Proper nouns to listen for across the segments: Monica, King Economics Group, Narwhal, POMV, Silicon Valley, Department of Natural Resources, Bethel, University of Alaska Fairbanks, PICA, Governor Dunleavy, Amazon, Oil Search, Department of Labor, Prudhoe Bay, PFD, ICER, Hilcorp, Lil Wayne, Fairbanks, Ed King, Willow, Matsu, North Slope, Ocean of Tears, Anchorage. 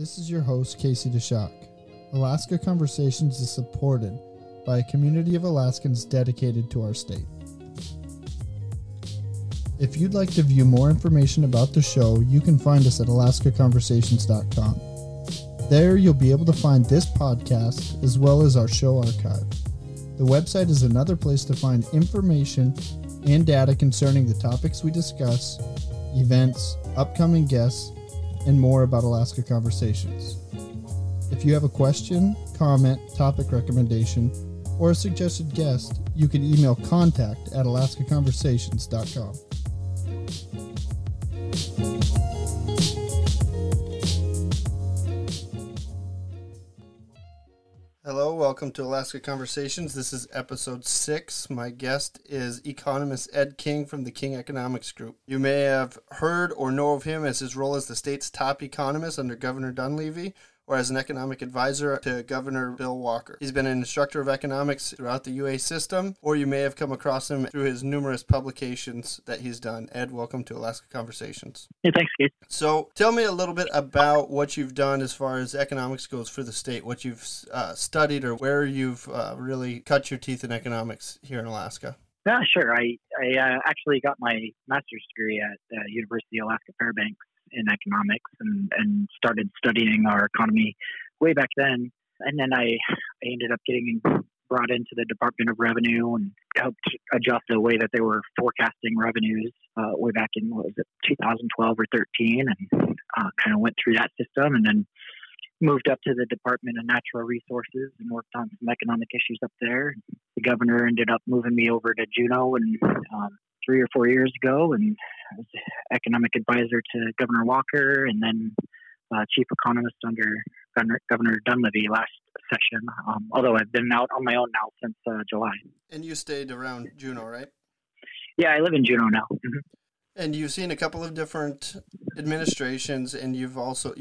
This is your host, Casey Deshock. Alaska Conversations is supported by a community of Alaskans dedicated to our state. If you'd like to view more information about the show, you can find us at alaskaconversations.com. There you'll be able to find this podcast as well as our show archive. The website is another place to find information and data concerning the topics we discuss, events, upcoming guests, and more about Alaska Conversations. If you have a question, comment, topic recommendation, or a suggested guest, you can email contact at alaskaconversations.com. Hello, welcome to Alaska Conversations. This is episode 6. My guest is economist Ed King from the King Economics Group. You may have heard or know of him as his role as the state's top economist under Governor Dunleavy, or as an economic advisor to Governor Bill Walker. He's been an instructor of economics throughout the UA system, or you may have come across him through his numerous publications that he's done. Ed, welcome to Alaska Conversations. Hey, thanks, Keith. So tell me a little bit about what you've done as far as economics goes for the state, what you've studied or where you've really cut your teeth in economics here in Alaska. Yeah, sure. I actually got my master's degree at University of Alaska Fairbanks in economics and started studying our economy way back then. And then I ended up getting brought into the Department of Revenue and helped adjust the way that they were forecasting revenues way back in, 2012 or 13, and kind of went through that system and then moved up to the Department of Natural Resources and worked on some economic issues up there. The governor ended up moving me over to Juneau and 3 or 4 years ago, and I was economic advisor to Governor Walker, and then chief economist under Governor Dunleavy last session, although I've been out on my own now since July. And you stayed around Juneau, right? Yeah, I live in Juneau now. Mm-hmm. And you've seen a couple of different administrations, and you've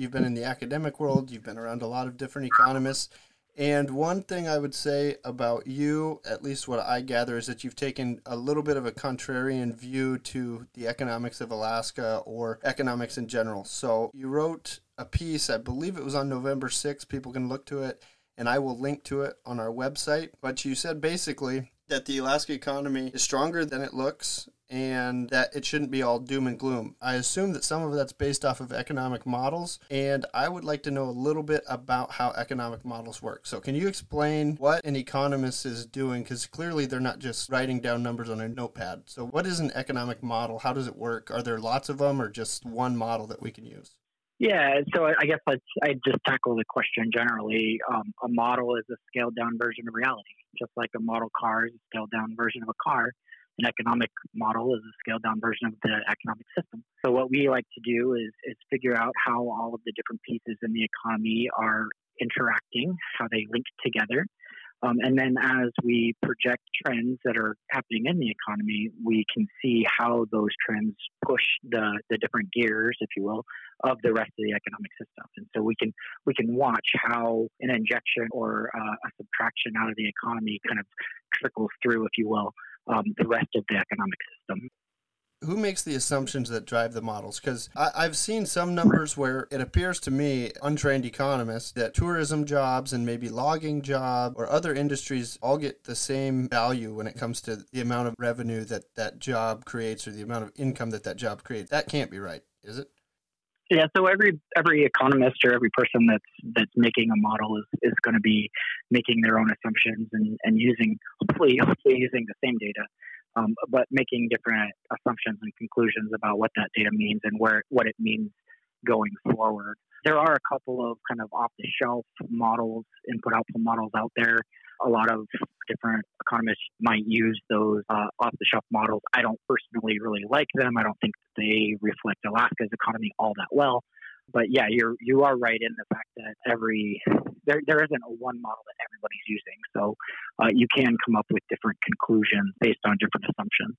been in the academic world, you've been around a lot of different economists. And one thing I would say about you, at least what I gather, is that you've taken a little bit of a contrarian view to the economics of Alaska or economics in general. So you wrote a piece, I believe it was on November 6th. People can look to it, and I will link to it on our website. But you said basically that the Alaska economy is stronger than it looks and that it shouldn't be all doom and gloom. I assume that some of that's based off of economic models, and I would like to know a little bit about how economic models work. So can you explain what an economist is doing? Because clearly they're not just writing down numbers on a notepad. So what is an economic model? How does it work? Are there lots of them or just one model that we can use? Yeah, so I guess I'd just tackle the question generally. A model is a scaled-down version of reality. Just like a model car is a scaled-down version of a car, an economic model is a scaled-down version of the economic system. So what we like to do is figure out how all of the different pieces in the economy are interacting, how they link together. And then as we project trends that are happening in the economy, we can see how those trends push the different gears, if you will, of the rest of the economic system. And so we can watch how an injection or a subtraction out of the economy kind of trickles through, if you will, the rest of the economic system. Who makes the assumptions that drive the models? Because I've seen some numbers where it appears to me, untrained economists, that tourism jobs and maybe logging job or other industries all get the same value when it comes to the amount of revenue that that job creates or the amount of income that that job creates. That can't be right, is it? Yeah, so every economist or every person that's making a model is going to be making their own assumptions and using hopefully using the same data. But making different assumptions and conclusions about what that data means and what it means going forward. There are a couple of kind of off-the-shelf models, input-output models out there. A lot of different economists might use those off-the-shelf models. I don't personally really like them. I don't think they reflect Alaska's economy all that well. But yeah, you are right in the fact that there isn't a one model that everybody's using. So you can come up with different conclusions based on different assumptions.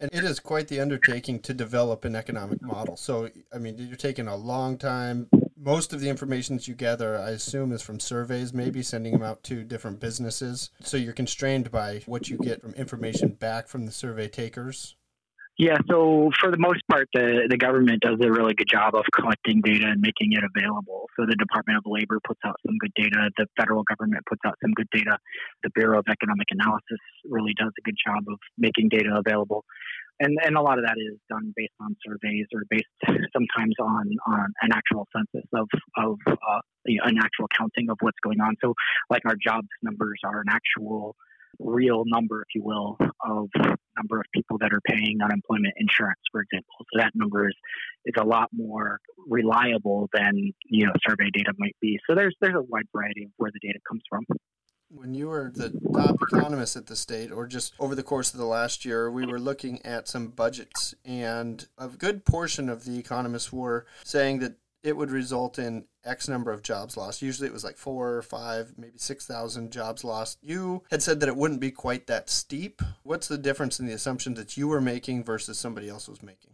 And it is quite the undertaking to develop an economic model. So, I mean, you're taking a long time. Most of the information that you gather, I assume, is from surveys, maybe sending them out to different businesses. So you're constrained by what you get from information back from the survey takers. Yeah, so for the most part, the government does a really good job of collecting data and making it available. So the Department of Labor puts out some good data. The federal government puts out some good data. The Bureau of Economic Analysis really does a good job of making data available. And a lot of that is done based on surveys or based sometimes on an actual census of an actual counting of what's going on. So like our jobs numbers are an actual real number, if you will, of number of people that are paying unemployment insurance, for example. So that number is a lot more reliable than, you know, survey data might be. So there's a wide variety of where the data comes from. When you were the top economist at the state, or just over the course of the last year, we were looking at some budgets, and a good portion of the economists were saying that it would result in X number of jobs lost. Usually it was like 4 or 5, maybe 6,000 jobs lost. You had said that it wouldn't be quite that steep. What's the difference in the assumptions that you were making versus somebody else was making?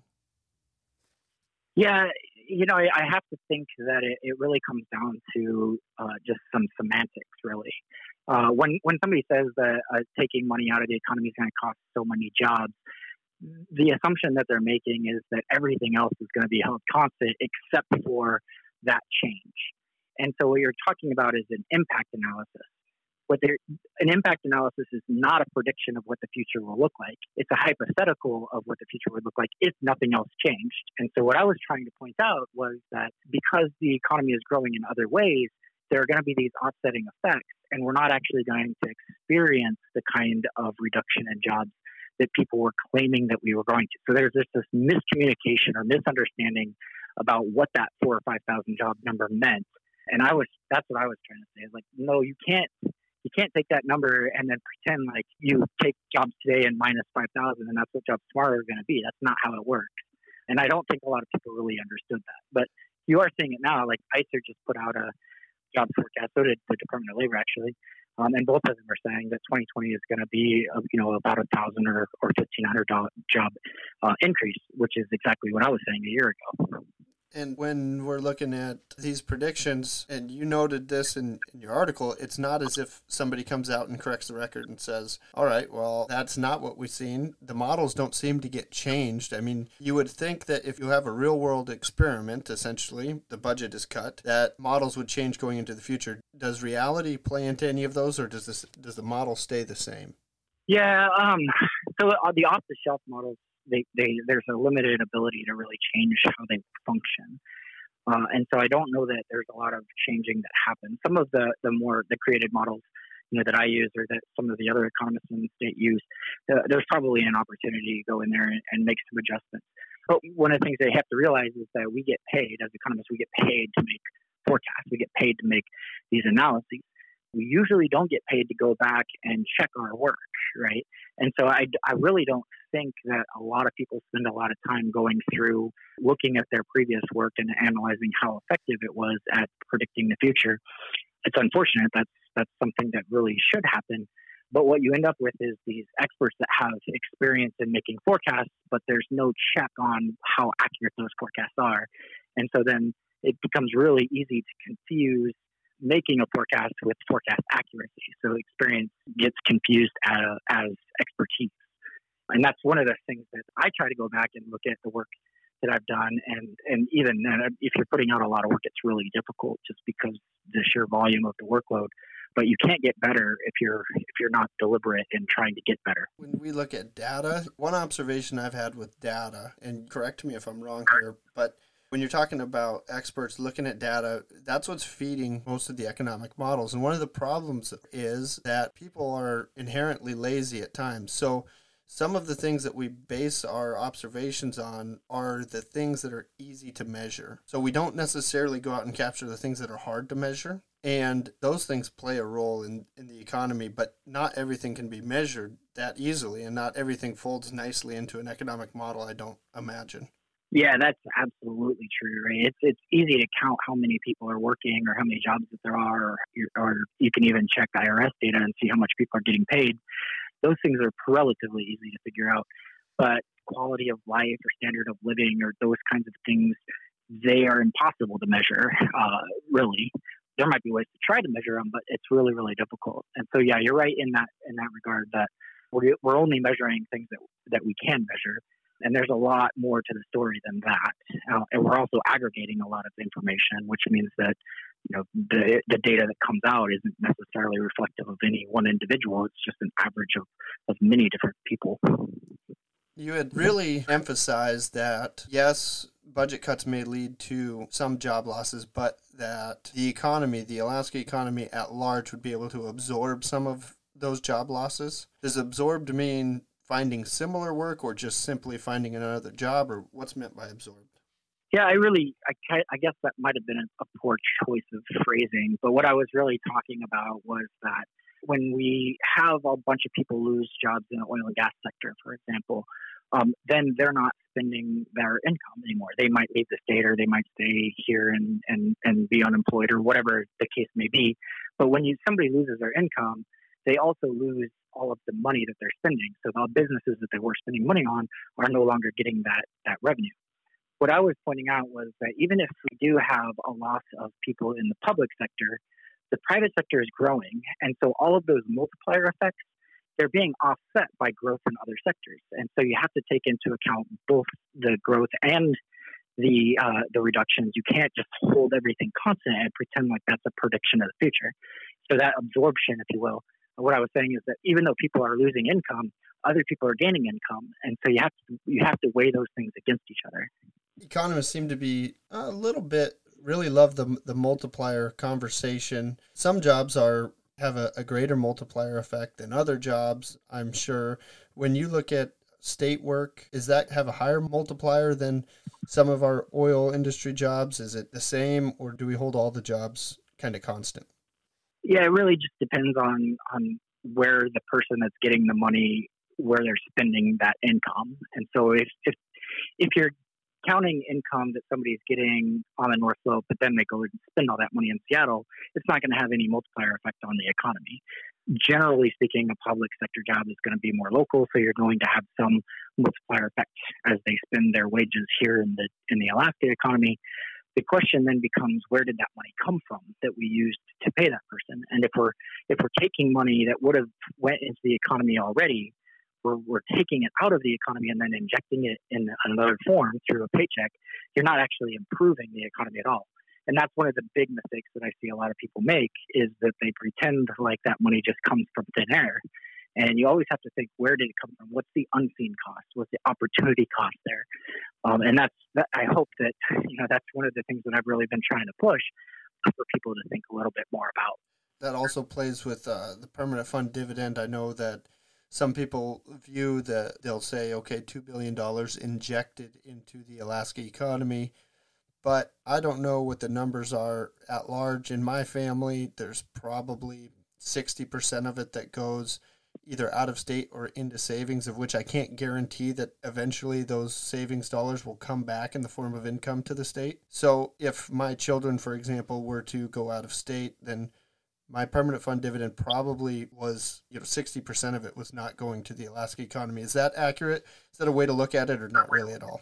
Yeah, you know, I have to think that it really comes down to just some semantics, really. When somebody says that taking money out of the economy is going to cost so many jobs, the assumption that they're making is that everything else is going to be held constant except for that change. And so what you're talking about is an impact analysis. An impact analysis is not a prediction of what the future will look like. It's a hypothetical of what the future would look like if nothing else changed. And so what I was trying to point out was that because the economy is growing in other ways, there are going to be these offsetting effects, and we're not actually going to experience the kind of reduction in jobs that people were claiming that we were going to. So there's just this miscommunication or misunderstanding about what that 4,000 or 5,000 job number meant. And that's what I was trying to say. Like, no, you can't take that number and then pretend like you take jobs today and minus 5,000 and that's what jobs tomorrow are going to be. That's not how it works. And I don't think a lot of people really understood that. But you are seeing it now. Like ICER just put out a job forecast, so did the Department of Labor actually. And both of them are saying that 2020 is going to be, about 1,000 or $1,500 job increase, which is exactly what I was saying a year ago. And when we're looking at these predictions, and you noted this in your article, it's not as if somebody comes out and corrects the record and says, all right, well, that's not what we've seen. The models don't seem to get changed. I mean, you would think that if you have a real world experiment, essentially, the budget is cut, that models would change going into the future. Does reality play into any of those, or does the model stay the same? Yeah, so the off-the-shelf models, there's a limited ability to really change how they function. And so I don't know that there's a lot of changing that happens. Some of the created models, you know, that I use or that some of the other economists in the state use, there's probably an opportunity to go in there and make some adjustments. But one of the things they have to realize is that we get paid as economists, we get paid to make forecasts. We get paid to make these analyses. We usually don't get paid to go back and check our work, right? And so I really don't think that a lot of people spend a lot of time going through looking at their previous work and analyzing how effective it was at predicting the future. It's unfortunate. That's something that really should happen. But what you end up with is these experts that have experience in making forecasts, but there's no check on how accurate those forecasts are. And so then it becomes really easy to confuse making a forecast with forecast accuracy. So experience gets confused as expertise. And that's one of the things that I try to go back and look at the work that I've done. And even then, if you're putting out a lot of work, it's really difficult just because the sheer volume of the workload. But you can't get better if you're not deliberate in trying to get better. When we look at data, one observation I've had with data, and correct me if I'm wrong here, but when you're talking about experts looking at data, that's what's feeding most of the economic models. And one of the problems is that people are inherently lazy at times. So some of the things that we base our observations on are the things that are easy to measure. So we don't necessarily go out and capture the things that are hard to measure. And those things play a role in the economy, but not everything can be measured that easily. And not everything folds nicely into an economic model, I don't imagine. Yeah, that's absolutely true, right? It's easy to count how many people are working or how many jobs that there are, or you can even check IRS data and see how much people are getting paid. Those things are relatively easy to figure out, but quality of life or standard of living or those kinds of things, they are impossible to measure, really. There might be ways to try to measure them, but it's really, really difficult. And so, yeah, you're right in that regard that we're only measuring things that we can measure. And there's a lot more to the story than that. And we're also aggregating a lot of information, which means that, you know, the data that comes out isn't necessarily reflective of any one individual. It's just an average of many different people. You had really emphasized that, yes, budget cuts may lead to some job losses, but that the economy, the Alaska economy at large, would be able to absorb some of those job losses. Does absorbed mean finding similar work or just simply finding another job, or what's meant by absorbed? Yeah, I guess that might have been a poor choice of phrasing, but what I was really talking about was that when we have a bunch of people lose jobs in the oil and gas sector, for example, then they're not spending their income anymore. They might leave the state, or they might stay here and be unemployed, or whatever the case may be. But when somebody loses their income, they also lose all of the money that they're spending. So the businesses that they were spending money on are no longer getting that revenue. What I was pointing out was that even if we do have a loss of people in the public sector, the private sector is growing. And so all of those multiplier effects, they're being offset by growth in other sectors. And so you have to take into account both the growth and the reductions. You can't just hold everything constant and pretend like that's a prediction of the future. So that absorption, if you will, what I was saying is that even though people are losing income, other people are gaining income. And so you have to weigh those things against each other. Economists seem to be a little bit, really love the multiplier conversation. Some jobs have a greater multiplier effect than other jobs, I'm sure. When you look at state work, does that have a higher multiplier than some of our oil industry jobs? Is it the same, or do we hold all the jobs kind of constant? Yeah, it really just depends on where the person that's getting the money, where they're spending that income. And so if you're counting income that somebody's getting on the North Slope, but then they go and spend all that money in Seattle, it's not going to have any multiplier effect on the economy. Generally speaking, a public sector job is going to be more local, so you're going to have some multiplier effect as they spend their wages here in the Alaska economy. The question then becomes, where did that money come from that we used to pay that person? And if we're taking money that would have went into the economy already, we're taking it out of the economy and then injecting it in another form through a paycheck, you're not actually improving the economy at all. And that's one of the big mistakes that I see a lot of people make, is that they pretend like that money just comes from thin air. And you always have to think, where did it come from? What's the unseen cost? What's the opportunity cost there? I hope that, you know, that's one of the things that I've really been trying to push for people to think a little bit more about. That also plays with the permanent fund dividend. I know that some people view that, they'll say, okay, $2 billion injected into the Alaska economy, but I don't know what the numbers are at large. In my family, there's probably 60% of it that goes either out of state or into savings, of which I can't guarantee that eventually those savings dollars will come back in the form of income to the state. So if my children, for example, were to go out of state, then my permanent fund dividend probably was, 60% of it was not going to the Alaska economy. Is that accurate? Is that a way to look at it, or not really at all?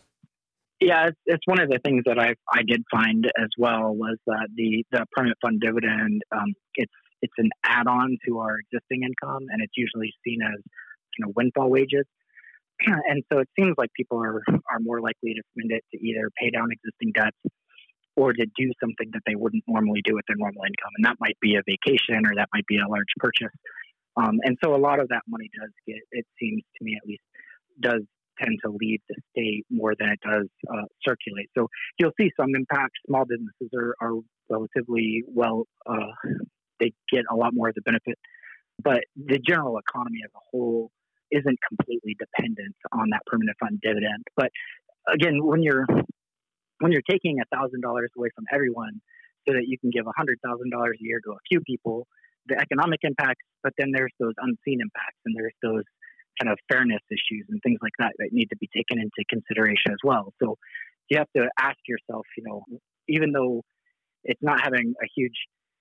Yeah, it's one of the things that I did find as well, was that the permanent fund dividend, it's an add-on to our existing income, and it's usually seen as, windfall wages. And so it seems like people are more likely to spend it to either pay down existing debts, or to do something that they wouldn't normally do with their normal income. And that might be a vacation, or that might be a large purchase. And so a lot of that money does get, it seems to me at least, does tend to leave the state more than it does circulate. So you'll see some impact. Small businesses are relatively well, they get a lot more of the benefit. But the general economy as a whole isn't completely dependent on that permanent fund dividend. But again, when you're taking $1,000 away from everyone so that you can give $100,000 a year to a few people, the economic impacts, but then there's those unseen impacts, and there's those kind of fairness issues and things like that need to be taken into consideration as well. So you have to ask yourself, even though it's not having a huge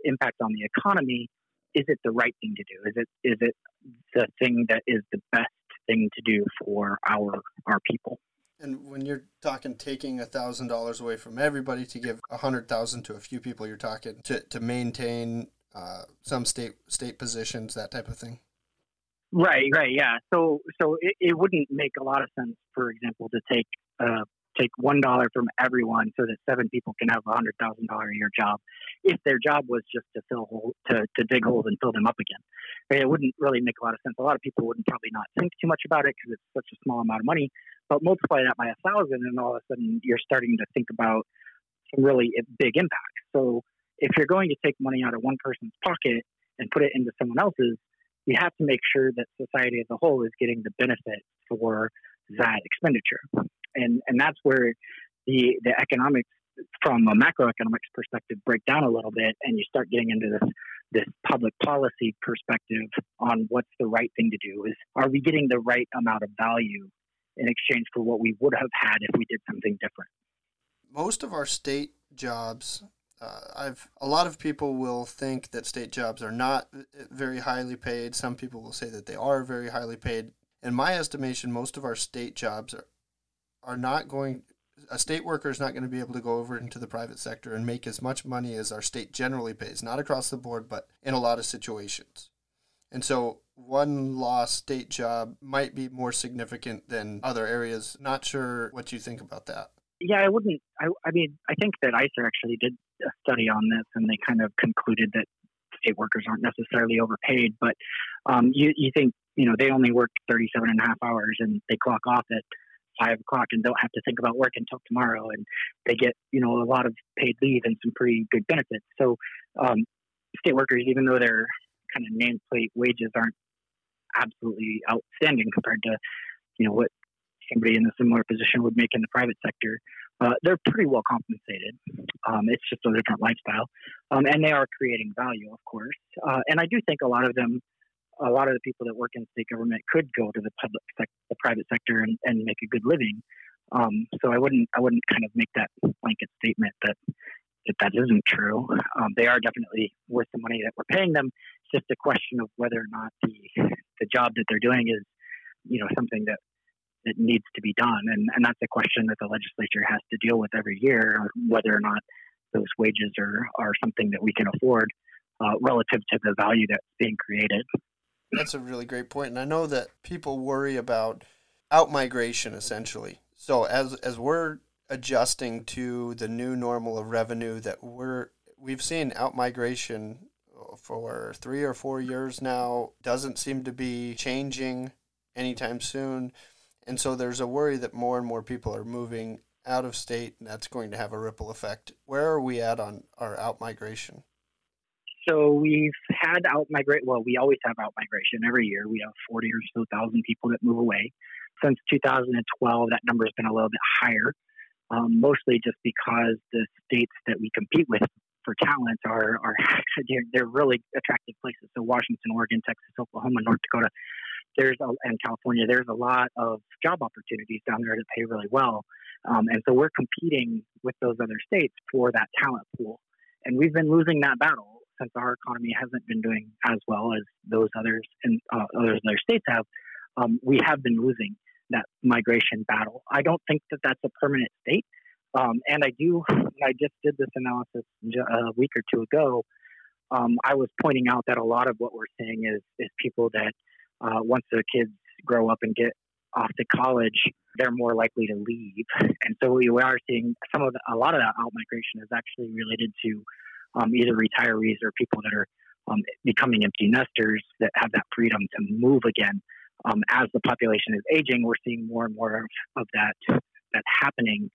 impact on the economy, is it the right thing to do? Is it the thing that is the best thing to do for our people? And when you're talking taking $1,000 away from everybody to give $100,000 to a few people, you're talking to maintain some state positions, that type of thing. Right. Yeah. So it wouldn't make a lot of sense, for example, to take $1 from everyone so that 7 people can have a $100,000 a year job if their job was just to dig holes and fill them up again. Right? It wouldn't really make a lot of sense. A lot of people wouldn't probably not think too much about it because it's such a small amount of money, but multiply that by 1,000 and all of a sudden you're starting to think about some really big impacts. So if you're going to take money out of one person's pocket and put it into someone else's, you have to make sure that society as a whole is getting the benefit for that expenditure. And that's where the economics from a macroeconomics perspective break down a little bit, and you start getting into this public policy perspective on what's the right thing to do. Is, are we getting the right amount of value in exchange for what we would have had if we did something different? Most of our state jobs, a lot of people will think that state jobs are not very highly paid. Some people will say that they are very highly paid. In my estimation, most of our state jobs are not going, a state worker is not going to be able to go over into the private sector and make as much money as our state generally pays, not across the board, but in a lot of situations. And so one lost state job might be more significant than other areas. Not sure what you think about that. Yeah, I wouldn't. I mean, I think that ICER actually did a study on this, and they kind of concluded that state workers aren't necessarily overpaid, but you think, they only work 37 and a half hours and they clock off at 5 o'clock and don't have to think about work until tomorrow, and they get a lot of paid leave and some pretty good benefits. So state workers, even though their kind of nameplate wages aren't absolutely outstanding compared to what somebody in a similar position would make in the private sector, they're pretty well compensated. It's just a different lifestyle, and they are creating value, of course. And I do think a lot of the people that work in state government could go to the private sector and make a good living. So I wouldn't kind of make that blanket statement that isn't true. They are definitely worth the money that we're paying them. It's just a question of whether or not the job that they're doing is, something that needs to be done. And that's a question that the legislature has to deal with every year, whether or not those wages are something that we can afford relative to the value that's being created. That's a really great point. And I know that people worry about out-migration, essentially. So as we're adjusting to the new normal of revenue that we've seen, out-migration for 3 or 4 years now doesn't seem to be changing anytime soon. And so there's a worry that more and more people are moving out of state, and that's going to have a ripple effect. Where are we at on our out-migration? So we always have out-migration every year. We have 40 or so thousand people that move away. Since 2012, that number has been a little bit higher, mostly just because the states that we compete with for talent are they're really attractive places. So Washington, Oregon, Texas, Oklahoma, North Dakota, and California, there's a lot of job opportunities down there that pay really well. And so we're competing with those other states for that talent pool. And we've been losing that battle, since our economy hasn't been doing as well as those others and other states have. We have been losing that migration battle. I don't think that that's a permanent state. And I just did this analysis a week or two ago. I was pointing out that a lot of what we're seeing is people that once their kids grow up and get off to college, they're more likely to leave. And so we are seeing a lot of that out-migration is actually related to either retirees or people that are becoming empty nesters that have that freedom to move again. As the population is aging, we're seeing more and more of that happening,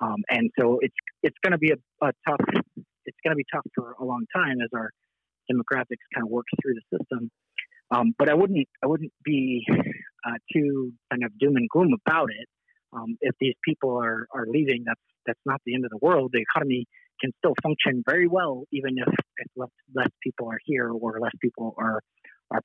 and so it's going to be tough for a long time as our demographics kind of work through the system. But I wouldn't be too kind of doom and gloom about it. If these people are leaving, that's not the end of the world. The economy can still function very well, even if less people are here or less people are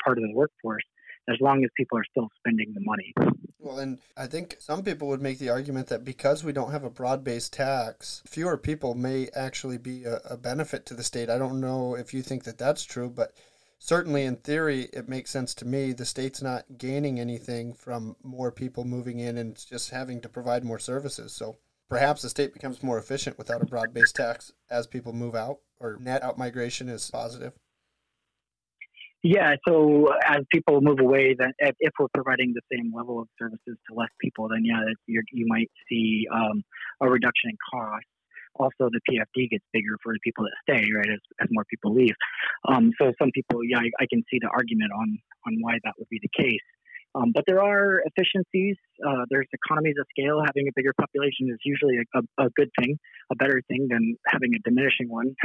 part of the workforce, as long as people are still spending the money. Well, and I think some people would make the argument that because we don't have a broad-based tax, fewer people may actually be a benefit to the state. I don't know if you think that that's true, but certainly in theory, it makes sense to me. The state's not gaining anything from more people moving in and just having to provide more services. So perhaps the state becomes more efficient without a broad-based tax as people move out, or net out migration is positive. Yeah, so as people move away, then if we're providing the same level of services to less people, then yeah, you might see a reduction in cost. Also, the PFD gets bigger for the people that stay, right, as more people leave. So some people, yeah, I can see the argument on why that would be the case. But there are efficiencies. There's economies of scale. Having a bigger population is usually a good thing, a better thing than having a diminishing one.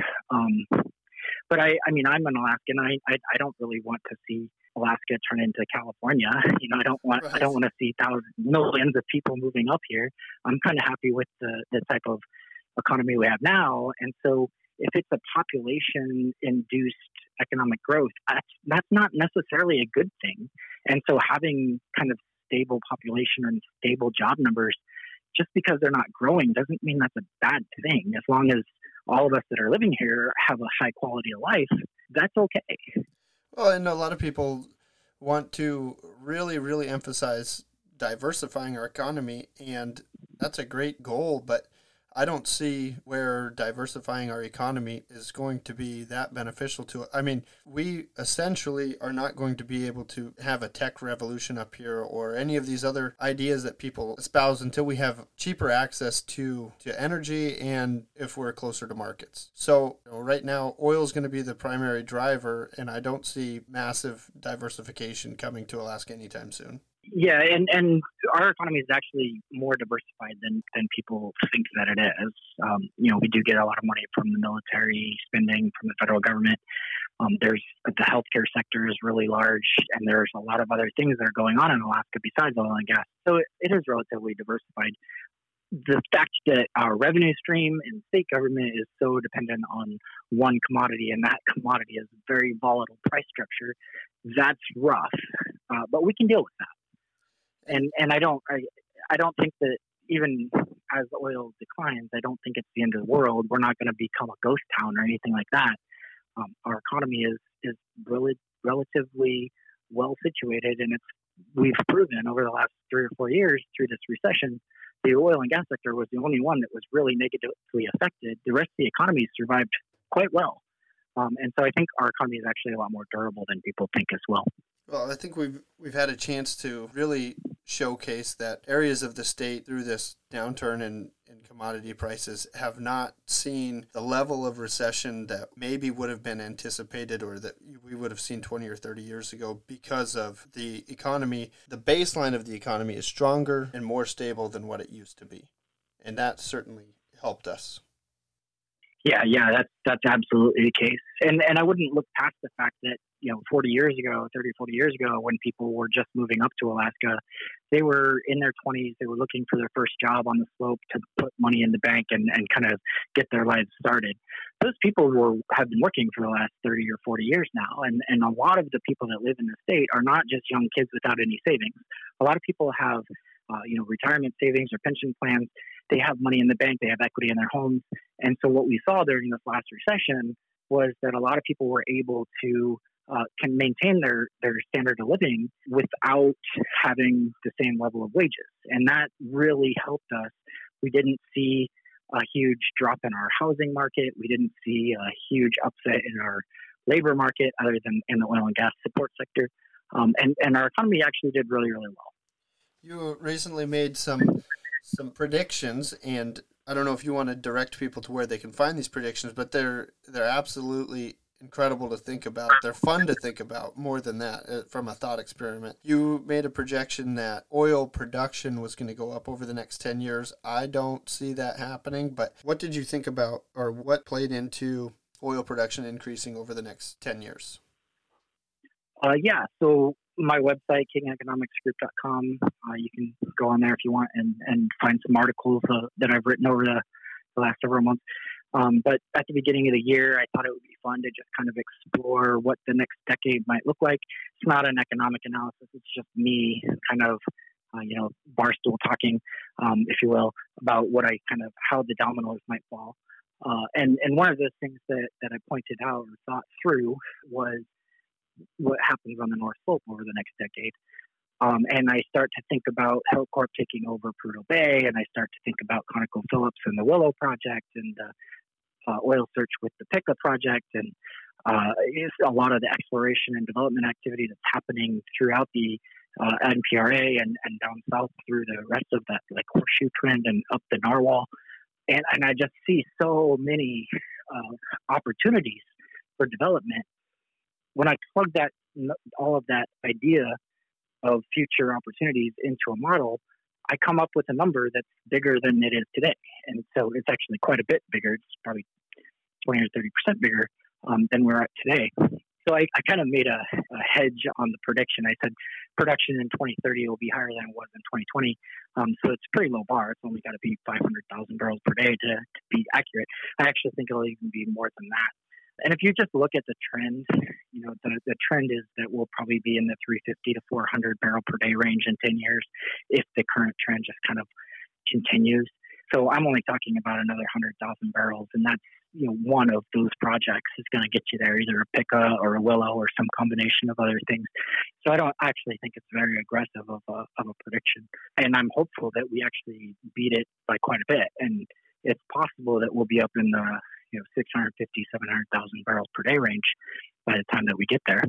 But I mean, I'm an Alaskan. I don't really want to see Alaska turn into California. You know, I don't want to see millions of people moving up here. I'm kind of happy with the type of economy we have now. And so if it's a population-induced economic growth, that's not necessarily a good thing. And so having kind of stable population and stable job numbers, just because they're not growing doesn't mean that's a bad thing. As long as all of us that are living here have a high quality of life, that's okay. Well, and a lot of people want to really, really emphasize diversifying our economy, and that's a great goal, but I don't see where diversifying our economy is going to be that beneficial to it. I mean, we essentially are not going to be able to have a tech revolution up here or any of these other ideas that people espouse until we have cheaper access to energy and if we're closer to markets. So you know, right now, oil is going to be the primary driver, and I don't see massive diversification coming to Alaska anytime soon. Yeah, and our economy is actually more diversified than people think that it is. You know, we do get a lot of money from the military spending, from the federal government. There's the healthcare sector is really large, and there's a lot of other things that are going on in Alaska besides oil and gas. So it is relatively diversified. The fact that our revenue stream and state government is so dependent on one commodity, and that commodity is a very volatile price structure, that's rough. But we can deal with that. And I don't think that even as oil declines, I don't think it's the end of the world. We're not going to become a ghost town or anything like that. Our economy is really relatively well situated, and we've proven over the last 3 or 4 years through this recession, the oil and gas sector was the only one that was really negatively affected. The rest of the economy survived quite well, and so I think our economy is actually a lot more durable than people think as well. Well, I think we've had a chance to really showcase that areas of the state through this downturn in commodity prices have not seen the level of recession that maybe would have been anticipated or that we would have seen 20 or 30 years ago because of the economy. The baseline of the economy is stronger and more stable than what it used to be, and that certainly helped us. Yeah, that's absolutely the case. And I wouldn't look past the fact that, you know, 40 years ago, when people were just moving up to Alaska, they were in their 20s, they were looking for their first job on the slope to put money in the bank and kind of get their lives started. Those people have been working for the last 30 or 40 years now, and a lot of the people that live in the state are not just young kids without any savings. A lot of people have retirement savings or pension plans. They have money in the bank. They have equity in their homes. And so what we saw during this last recession was that a lot of people were able to can maintain their standard of living without having the same level of wages. And that really helped us. We didn't see a huge drop in our housing market. We didn't see a huge upset in our labor market other than in the oil and gas support sector. And our economy actually did really, really well. You recently made some predictions, and I don't know if you want to direct people to where they can find these predictions, but they're absolutely incredible to think about. They're fun to think about more than that from a thought experiment. You made a projection that oil production was going to go up over the next 10 years. I don't see that happening, but what did you think about, or what played into oil production increasing over the next 10 years? So my website, kingeconomicsgroup.com, you can go on there if you want and find some articles that I've written over the last several months. But at the beginning of the year, I thought it would be fun to just kind of explore what the next decade might look like. It's not an economic analysis. It's just me kind of, barstool talking, if you will, about what I kind of, how the dominoes might fall. And one of the things that I pointed out or thought through was what happens on the North Slope over the next decade. And I start to think about Hilcorp taking over Prudhoe Bay, and I start to think about ConocoPhillips and the Willow project and the Oil Search with the PICA project and a lot of the exploration and development activity that's happening throughout the NPRA and down south through the rest of that like horseshoe trend and up the Narwhal. And I just see so many opportunities for development. When I plug that, all of that idea of future opportunities into a model, I come up with a number that's bigger than it is today. And so it's actually quite a bit bigger. It's probably 20 or 30% bigger than we're at today. So I kind of made a hedge on the prediction. I said production in 2030 will be higher than it was in 2020. So it's a pretty low bar. It's only got to be 500,000 barrels per day to be accurate. I actually think it'll even be more than that. And if you just look at the trend, you know, the trend is that we'll probably be in the 350 to 400 barrel per day range in 10 years if the current trend just kind of continues. So I'm only talking about another 100,000 barrels, and that's, you know, one of those projects is going to get you there, either a PICA or a Willow or some combination of other things. So I don't actually think it's very aggressive of a prediction. And I'm hopeful that we actually beat it by quite a bit. And it's possible that we'll be up in the 650, 700,000 barrels per day range by the time that we get there.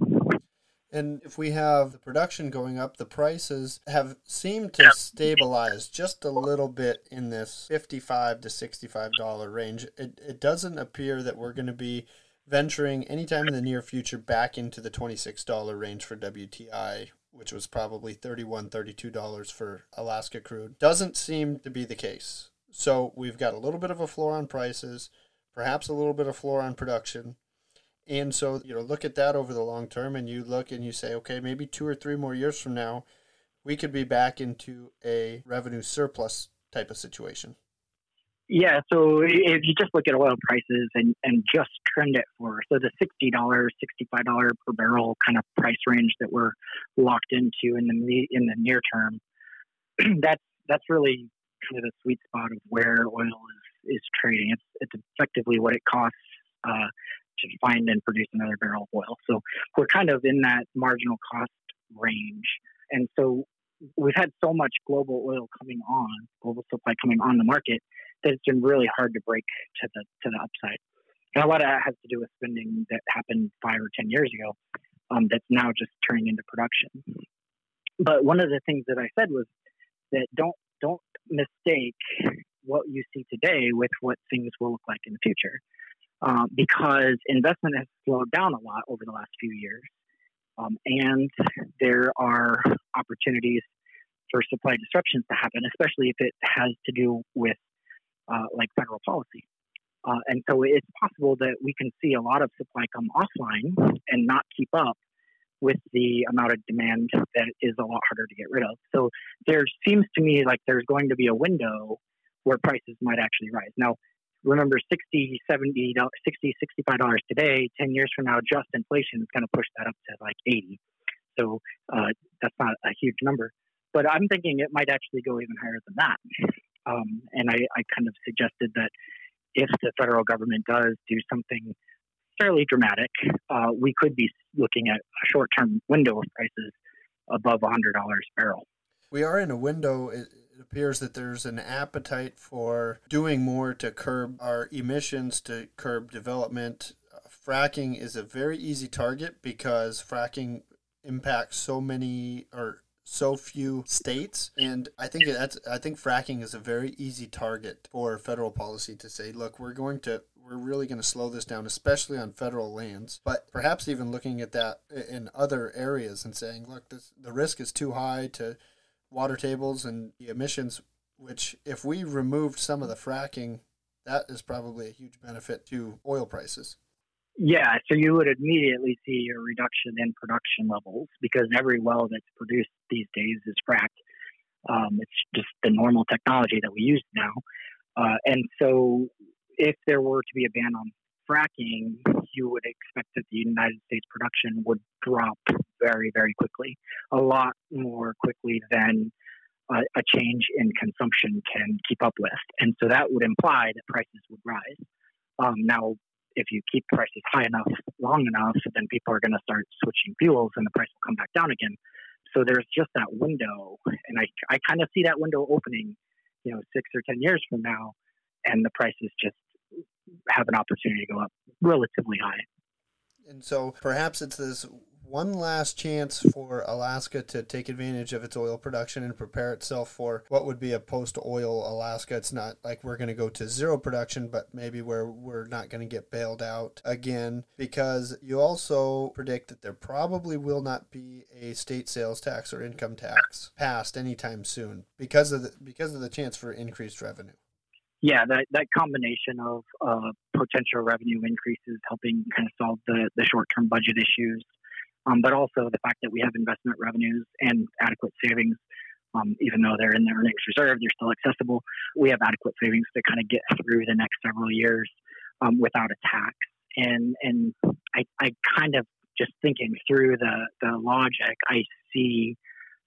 And if we have the production going up, the prices have seemed to stabilize just a little bit in this $55 to $65 range. It doesn't appear that we're going to be venturing anytime in the near future back into the $26 range for WTI, which was probably $31, $32 for Alaska crude. Doesn't seem to be the case. So we've got a little bit of a floor on prices, perhaps a little bit of floor on production. And so, look at that over the long term, and you look and you say, okay, maybe 2 or 3 more years from now, we could be back into a revenue surplus type of situation. Yeah. So if you just look at oil prices and just trend it so the $60, $65 per barrel kind of price range that we're locked into in the near term, that's really kind of the sweet spot of where oil is trading. It's effectively what it costs to find and produce another barrel of oil. So we're kind of in that marginal cost range. And so we've had so much global supply coming on the market, that it's been really hard to break to the upside. And a lot of that has to do with spending that happened 5 or 10 years ago that's now just turning into production. But one of the things that I said was that don't mistake what you see today with what things will look like in the future. Because investment has slowed down a lot over the last few years. And there are opportunities for supply disruptions to happen, especially if it has to do with federal policy. And so it's possible that we can see a lot of supply come offline and not keep up with the amount of demand that is a lot harder to get rid of. So there seems to me like there's going to be a window where prices might actually rise. Now, remember, $65 today, 10 years from now, just inflation is going to push that up to like 80. So that's not a huge number. But I'm thinking it might actually go even higher than that. And I kind of suggested that if the federal government does do something fairly dramatic, we could be looking at a short-term window of prices above $100 a barrel. We are in a window. It appears that there's an appetite for doing more to curb our emissions, to curb development. Fracking is a very easy target because fracking impacts so few states, and I think fracking is a very easy target for federal policy to say, look, we're really going to slow this down, especially on federal lands, but perhaps even looking at that in other areas and saying, look, the risk is too high to water tables and the emissions, which if we removed some of the fracking, that is probably a huge benefit to oil prices. Yeah, so you would immediately see a reduction in production levels because every well that's produced these days is fracked. It's just the normal technology that we use now. And so if there were to be a ban on fracking, you would expect that the United States production would drop very, very quickly, a lot more quickly than a change in consumption can keep up with. And so that would imply that prices would rise. Now, if you keep prices high enough, long enough, then people are going to start switching fuels and the price will come back down again. So there's just that window. And I kind of see that window opening, 6 or 10 years from now, and the prices just have an opportunity to go up relatively high. And so perhaps it's this one last chance for Alaska to take advantage of its oil production and prepare itself for what would be a post-oil Alaska. It's not like we're going to go to zero production, but maybe where we're not going to get bailed out again, because you also predict that there probably will not be a state sales tax or income tax passed anytime soon because of the chance for increased revenue. Yeah, that combination of potential revenue increases helping kind of solve the short-term budget issues, but also the fact that we have investment revenues and adequate savings, even though they're in the earnings reserve, they're still accessible. We have adequate savings to kind of get through the next several years without a tax. And I kind of just thinking through the logic, I see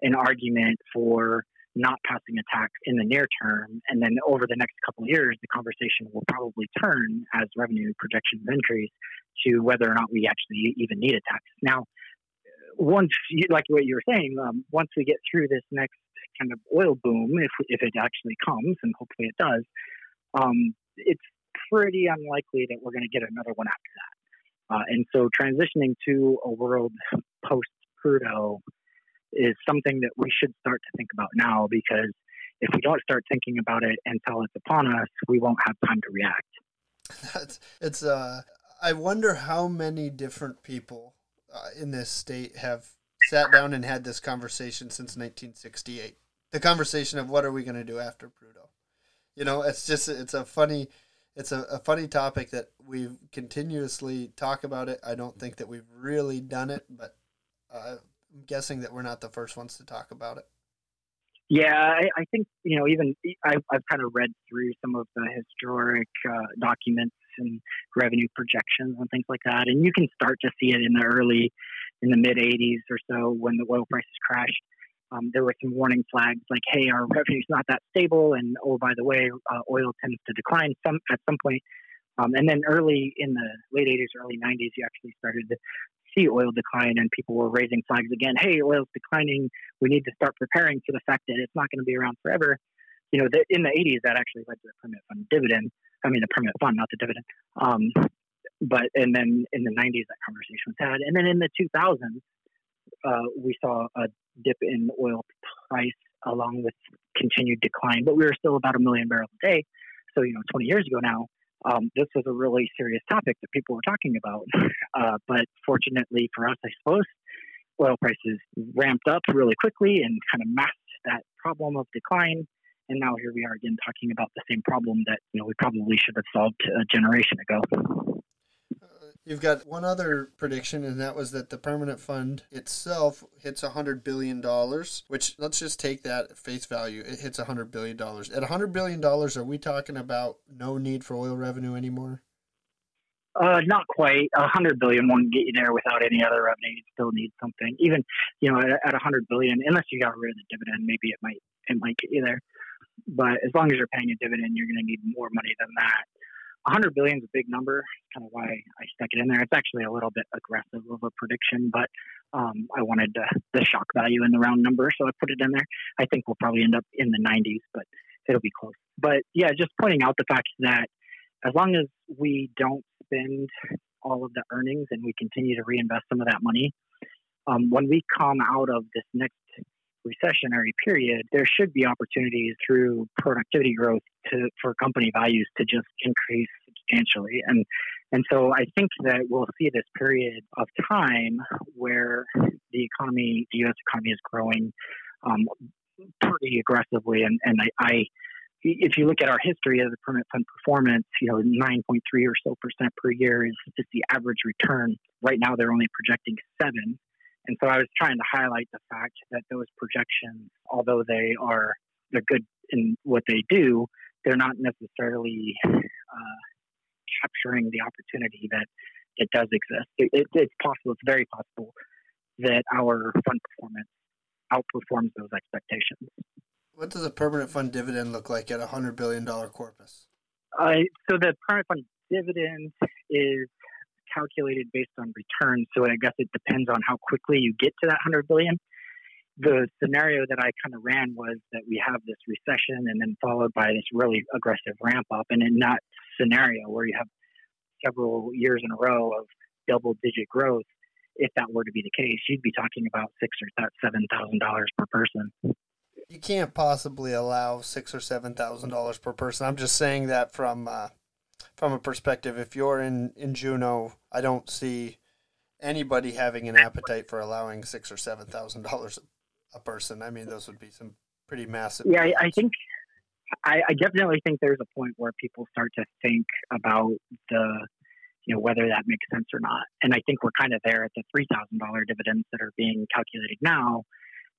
an argument for not passing a tax in the near term, and then over the next couple of years, the conversation will probably turn as revenue projections increase to whether or not we actually even need a tax. Now, like what you were saying, once we get through this next kind of oil boom, if it actually comes, and hopefully it does, it's pretty unlikely that we're going to get another one after that. And so transitioning to a world post-Prudhoe is something that we should start to think about now, because if we don't start thinking about it until it's upon us, we won't have time to react. I wonder how many different people in this state have sat down and had this conversation since 1968. The conversation of what are we going to do after Prudhoe? You know, it's a funny topic that we continuously talk about it. I don't think that we've really done it, but I'm guessing that we're not the first ones to talk about it. Yeah, I think, you know, even I've kind of read through some of the historic documents and revenue projections and things like that. And you can start to see it in the mid 80s or so, when the oil prices crashed. There were some warning flags like, hey, our revenue's not that stable. And oh, by the way, oil tends to decline at some point. And then early in the late 80s, early 90s, you actually started to see oil decline, and people were raising flags again. Hey, oil's declining. We need to start preparing for the fact that it's not going to be around forever. You know, in the 80s, that actually led to the permanent fund dividend. I mean, the permanent fund, not the dividend. And then in the 90s, that conversation was had. And then in the 2000s, we saw a dip in oil price along with continued decline, but we were still about 1 million barrels a day. So, you know, 20 years ago now, this was a really serious topic that people were talking about. But fortunately for us, I suppose, oil prices ramped up really quickly and kind of masked that problem of decline. And now here we are again talking about the same problem that, you know, we probably should have solved a generation ago. You've got one other prediction, and that was that the permanent fund itself hits $100 billion, which let's just take that at face value. It hits $100 billion. At $100 billion, are we talking about no need for oil revenue anymore? Not quite. $100 billion won't get you there without any other revenue. You still need something. Even, you know, at $100 billion, unless you got rid of the dividend, maybe it might get you there. But as long as you're paying a dividend, you're going to need more money than that. 100 billion is a big number. That's kind of why I stuck it in there. It's actually a little bit aggressive of a prediction, but I wanted the shock value in the round number, so I put it in there. I think we'll probably end up in the 90s, but it'll be close. But yeah, just pointing out the fact that as long as we don't spend all of the earnings and we continue to reinvest some of that money, when we come out of this next recessionary period, there should be opportunities through productivity growth for company values to just increase substantially. And so I think that we'll see this period of time where the U.S. economy is growing pretty aggressively. And if you look at our history of the permanent fund performance, you know, 9.3 or so percent per year is the average return. Right now, they're only projecting 7%. And so I was trying to highlight the fact that those projections, although they're good in what they do, they're not necessarily capturing the opportunity that it does exist. It's possible, it's very possible that our fund performance outperforms those expectations. What does a permanent fund dividend look like at a $100 billion corpus? So the permanent fund dividend is calculated based on return, so I guess it depends on how quickly you get to that $100 billion. The scenario that I kind of ran was that we have this recession and then followed by this really aggressive ramp up, and in that scenario where you have several years in a row of double-digit growth, if that were to be the case, you'd be talking about $6,000 or $7,000 per person. You can't possibly allow $6,000 or $7,000 per person. I'm just saying that from a perspective. If you're in Juneau, I don't see anybody having an appetite for allowing $6,000 or $7,000 a person. I mean, those would be some pretty massive. Yeah, I think I definitely think there's a point where people start to think about the, you know, whether that makes sense or not. And I think we're kind of there at the $3,000 dividends that are being calculated now.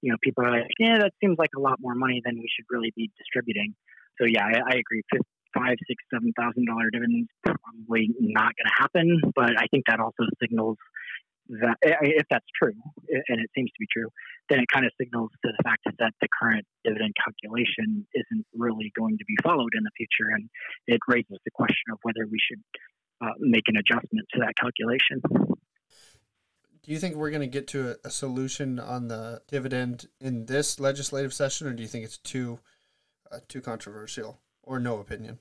You know, people are like, yeah, that seems like a lot more money than we should really be distributing. So yeah, I agree. $5,000, $6,000, $7,000 dividends probably not going to happen. But I think that also signals that if that's true, and it seems to be true, then it kind of signals to the fact that the current dividend calculation isn't really going to be followed in the future, and it raises the question of whether we should make an adjustment to that calculation. Do you think we're going to get to a solution on the dividend in this legislative session, or do you think it's too controversial, or no opinion?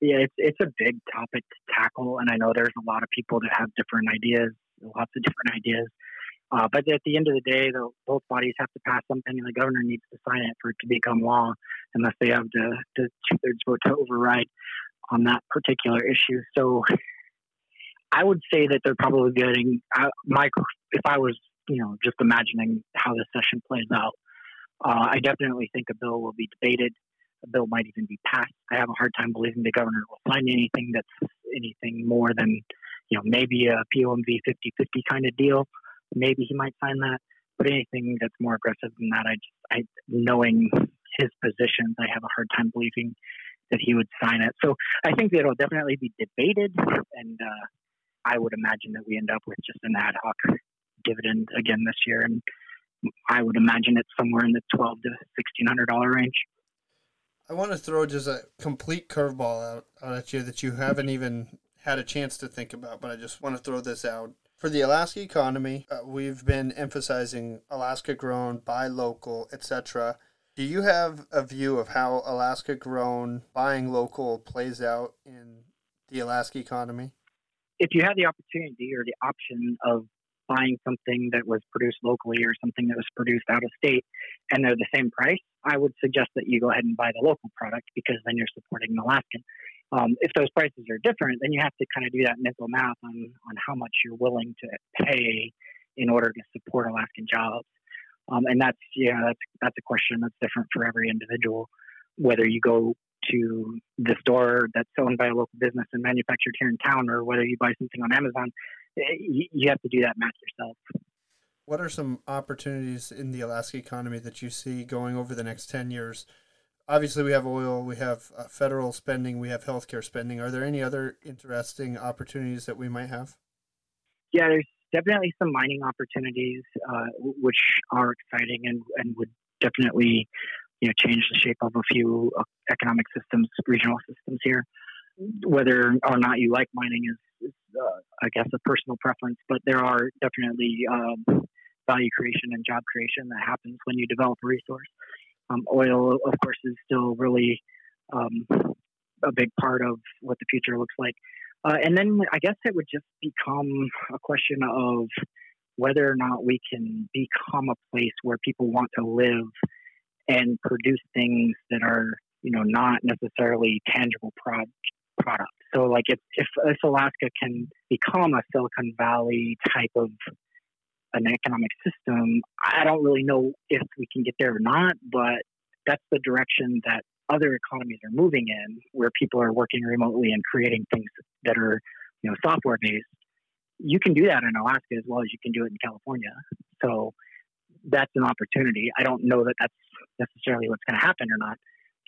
Yeah, it's a big topic to tackle, and I know there's a lot of people that have different ideas, lots of different ideas. But at the end of the day, both bodies have to pass something, and the governor needs to sign it for it to become law, unless they have the two-thirds vote to override on that particular issue. So I would say that they're probably getting, if I was, you know, just imagining how this session plays out, I definitely think a bill will be debated. A bill might even be passed. I have a hard time believing the governor will sign anything that's anything more than, you know, maybe a POMV 50-50 kind of deal. Maybe he might sign that, but anything that's more aggressive than that, knowing his positions, I have a hard time believing that he would sign it. So I think that it'll definitely be debated, and I would imagine that we end up with just an ad hoc dividend again this year, and I would imagine it's somewhere in the $1,200 to $1,600 range. I want to throw just a complete curveball out at you that you haven't even had a chance to think about, but I just want to throw this out. For the Alaska economy, we've been emphasizing Alaska grown, buy local, etc. Do you have a view of how Alaska grown, buying local plays out in the Alaska economy? If you had the opportunity or the option of buying something that was produced locally or something that was produced out of state and they're the same price, I would suggest that you go ahead and buy the local product, because then you're supporting Alaskan. If those prices are different, then you have to kind of do that mental math on how much you're willing to pay in order to support Alaskan jobs. And that's a question that's different for every individual. Whether you go to the store that's owned by a local business and manufactured here in town, or whether you buy something on Amazon, you have to do that math yourself. What are some opportunities in the Alaska economy that you see going over the next 10 years? Obviously, we have oil, we have federal spending, we have healthcare spending. Are there any other interesting opportunities that we might have? Yeah, there's definitely some mining opportunities, which are exciting and would definitely, you know, change the shape of a few economic systems, regional systems here. Whether or not you like mining is I guess, a personal preference, but there are definitely value creation and job creation that happens when you develop a resource. Oil, of course, is still really a big part of what the future looks like. And then I guess it would just become a question of whether or not we can become a place where people want to live and produce things that are, you know, not necessarily tangible products. So like if Alaska can become a Silicon Valley type of an economic system, I don't really know if we can get there or not, but that's the direction that other economies are moving in, where people are working remotely and creating things that are, you know, software based. You can do that in Alaska as well as you can do it in California. So that's an opportunity. I don't know that that's necessarily what's going to happen or not.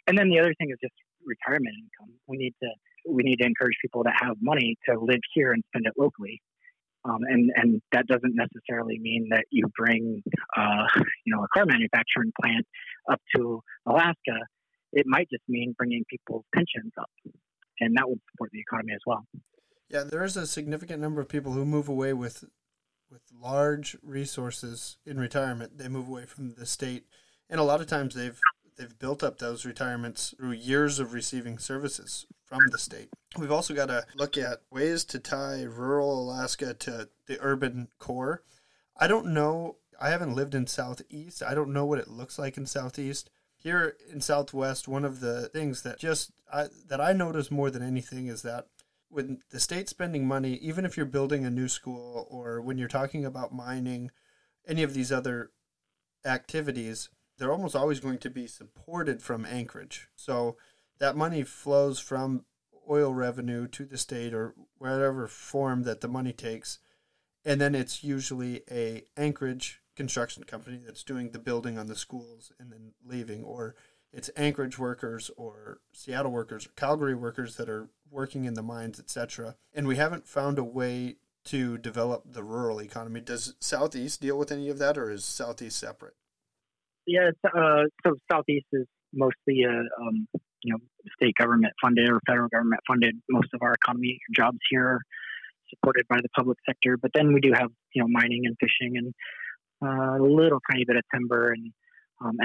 And then the other thing is just retirement income. We need to encourage people that have money to live here and spend it locally. And that doesn't necessarily mean that you bring, a car manufacturing plant up to Alaska. It might just mean bringing people's pensions up, and that would support the economy as well. Yeah, there is a significant number of people who move away with large resources in retirement. They move away from the state, and a lot of times they've They've built up those retirements through years of receiving services from the state. We've also got to look at ways to tie rural Alaska to the urban core. I don't know. I haven't lived in Southeast. I don't know what it looks like in Southeast. Here in Southwest, one of the things that I notice more than anything is that when the state's spending money, even if you're building a new school or when you're talking about mining, any of these other activities, they're almost always going to be supported from Anchorage. So that money flows from oil revenue to the state or whatever form that the money takes. And then it's usually a Anchorage construction company that's doing the building on the schools and then leaving, or it's Anchorage workers or Seattle workers or Calgary workers that are working in the mines, etc. And we haven't found a way to develop the rural economy. Does Southeast deal with any of that, or is Southeast separate? Yeah, so Southeast is mostly state government funded or federal government funded. Most of our economy jobs here supported by the public sector, but then we do have mining and fishing and a little tiny bit of timber, and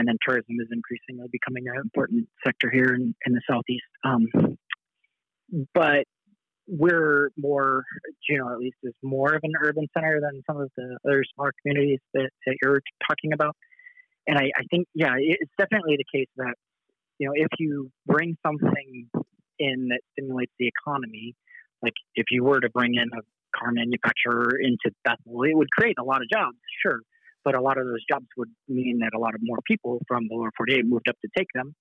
then tourism is increasingly becoming an important sector here in the Southeast. But we're more, at least is more of an urban center than some of the other smaller communities that you're talking about. And I think, it's definitely the case that, if you bring something in that stimulates the economy, like if you were to bring in a car manufacturer into Bethel, it would create a lot of jobs, sure. But a lot of those jobs would mean that a lot of more people from the lower 48 moved up to take them.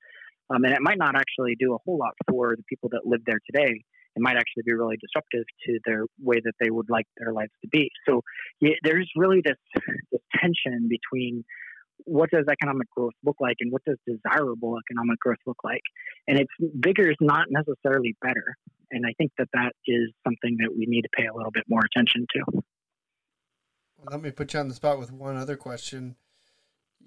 And it might not actually do a whole lot for the people that live there today. It might actually be really disruptive to their way that they would like their lives to be. So there's really this tension between what does economic growth look like and what does desirable economic growth look like? And it's bigger is not necessarily better. And I think that is something that we need to pay a little bit more attention to. Well, let me put you on the spot with one other question.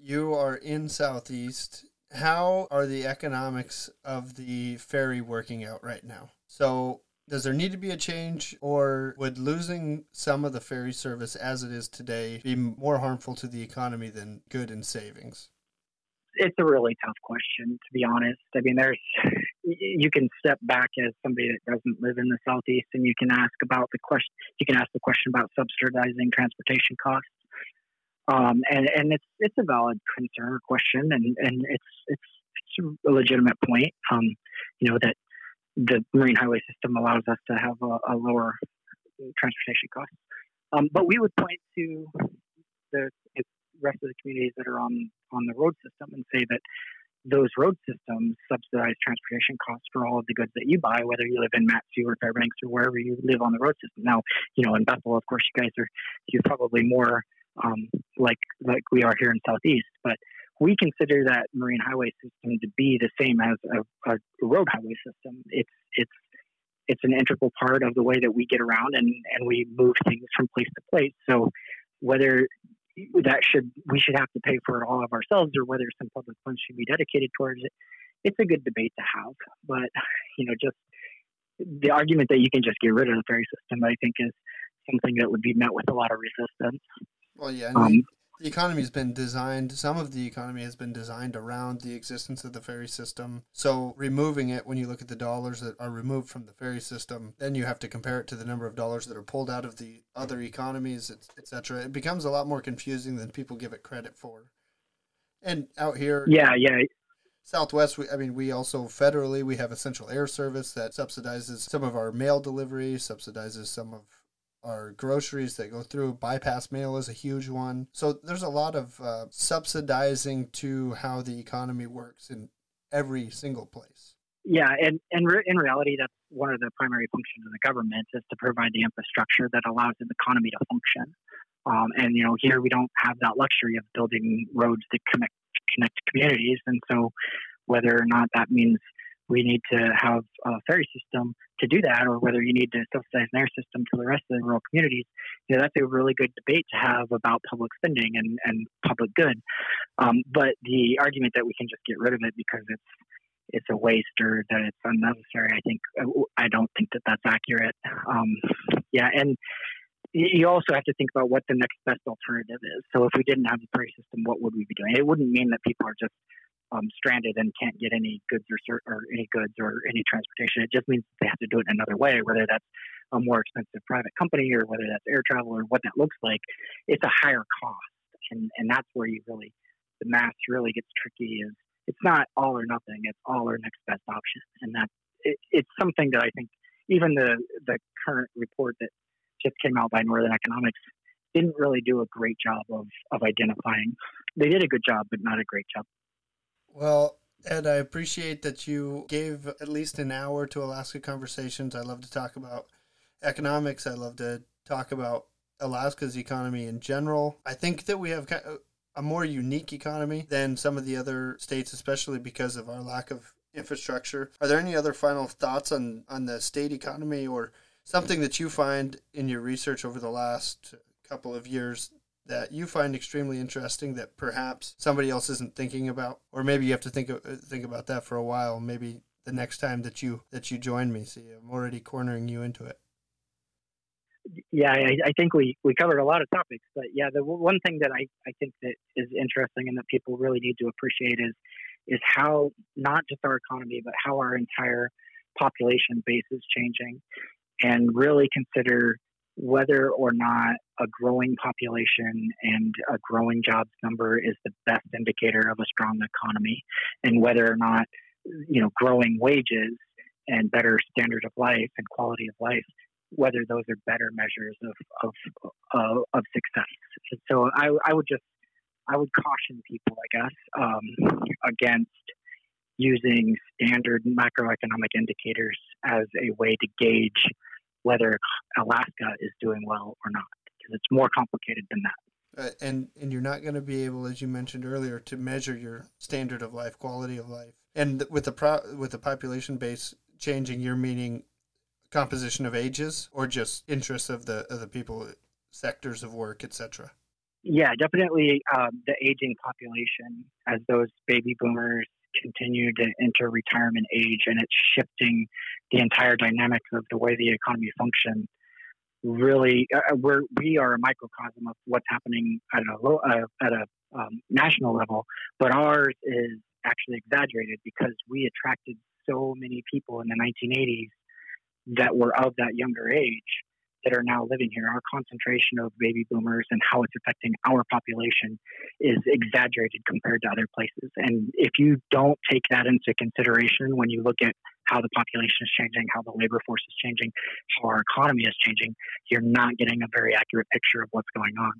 You are in Southeast. How are the economics of the ferry working out right now? So does there need to be a change, or would losing some of the ferry service as it is today be more harmful to the economy than good in savings? It's a really tough question, to be honest. I mean, you can step back as somebody that doesn't live in the Southeast, and you can ask about the question. You can ask the question about subsidizing transportation costs, and it's a valid concern or question, and it's a legitimate point. That the marine highway system allows us to have a lower transportation cost, but we would point to the rest of the communities that are on the road system and say that those road systems subsidize transportation costs for all of the goods that you buy, whether you live in Matsu or Fairbanks or wherever you live on the road system. Now, in Bethel, of course, you guys you're probably more like we are here in Southeast, but we consider that marine highway system to be the same as a road highway system. It's an integral part of the way that we get around and we move things from place to place. So whether we should have to pay for it all of ourselves, or whether some public funds should be dedicated towards it. It's a good debate to have, but just the argument that you can just get rid of the ferry system, I think, is something that would be met with a lot of resistance. Well, yeah, the economy has been designed. Some of the economy has been designed around the existence of the ferry system. So removing it, when you look at the dollars that are removed from the ferry system, then you have to compare it to the number of dollars that are pulled out of the other economies, etc. It becomes a lot more confusing than people give it credit for. And out here, Southwest, we also federally, we have a Central Air Service that subsidizes some of our mail delivery, subsidizes some of our groceries that go through. Bypass mail is a huge one. So there's a lot of subsidizing to how the economy works in every single place. Yeah, and in reality, that's one of the primary functions of the government, is to provide the infrastructure that allows an economy to function. Here we don't have that luxury of building roads that connect communities. And so whether or not that means we need to have a ferry system to do that, or whether you need to subsidize an air system to the rest of the rural communities, that's a really good debate to have about public spending and public good. But the argument that we can just get rid of it because it's a waste or that it's unnecessary, I don't think that that's accurate. And you also have to think about what the next best alternative is. So if we didn't have the ferry system, what would we be doing? It wouldn't mean that people are just stranded and can't get any goods or any transportation. It just means they have to do it in another way, whether that's a more expensive private company or whether that's air travel or what that looks like. It's a higher cost. And that's where you really, the math really gets tricky. Is it's not all or nothing. It's all or next best option. And that it's something that I think even the current report that just came out by Northern Economics didn't really do a great job of identifying. They did a good job, but not a great job. Well, Ed, I appreciate that you gave at least an hour to Alaska Conversations. I love to talk about economics. I love to talk about Alaska's economy in general. I think that we have a more unique economy than some of the other states, especially because of our lack of infrastructure. Are there any other final thoughts on the state economy or something that you find in your research over the last couple of years that you find extremely interesting that perhaps somebody else isn't thinking about, or maybe you have to think about that for a while, maybe the next time that you join me? See, I'm already cornering you into it. Yeah, I think we covered a lot of topics, but yeah, the one thing that I think that is interesting and that people really need to appreciate is how not just our economy, but how our entire population base is changing, and really consider whether or not a growing population and a growing jobs number is the best indicator of a strong economy, and whether or not, you know, growing wages and better standard of life and quality of life, whether those are better measures of success. So I would caution people, I guess, against using standard macroeconomic indicators as a way to gauge whether Alaska is doing well or not, because it's more complicated than that. And you're not going to be able, as you mentioned earlier, to measure your standard of life, quality of life. And with the population base changing, you're meaning composition of ages or just interests of the people, sectors of work, etc.? Yeah, definitely the aging population, as those baby boomers continue to enter retirement age, and it's shifting the entire dynamic of the way the economy functions. Really, we are a microcosm of what's happening at a national level, but ours is actually exaggerated because we attracted so many people in the 1980s that were of that younger age that are now living here. Our concentration of baby boomers and how it's affecting our population is exaggerated compared to other places. And if you don't take that into consideration when you look at how the population is changing, how the labor force is changing, how our economy is changing, you're not getting a very accurate picture of what's going on.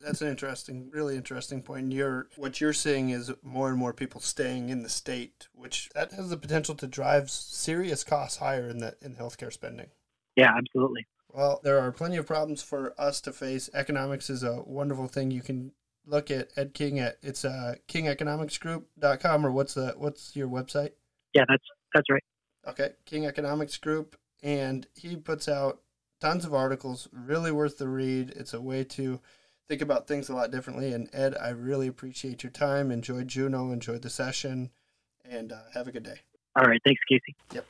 That's an interesting, really interesting point. What you're seeing is more and more people staying in the state, which that has the potential to drive serious costs higher in healthcare spending. Yeah, absolutely. Well, there are plenty of problems for us to face. Economics is a wonderful thing. You can look at Ed King at it's kingeconomicsgroup.com, or what's your website? Yeah, that's right. Okay, King Economics Group, and he puts out tons of articles, really worth the read. It's a way to think about things a lot differently. And Ed, I really appreciate your time. Enjoy Juneau, enjoy the session, and have a good day. All right. Thanks, Casey. Yep.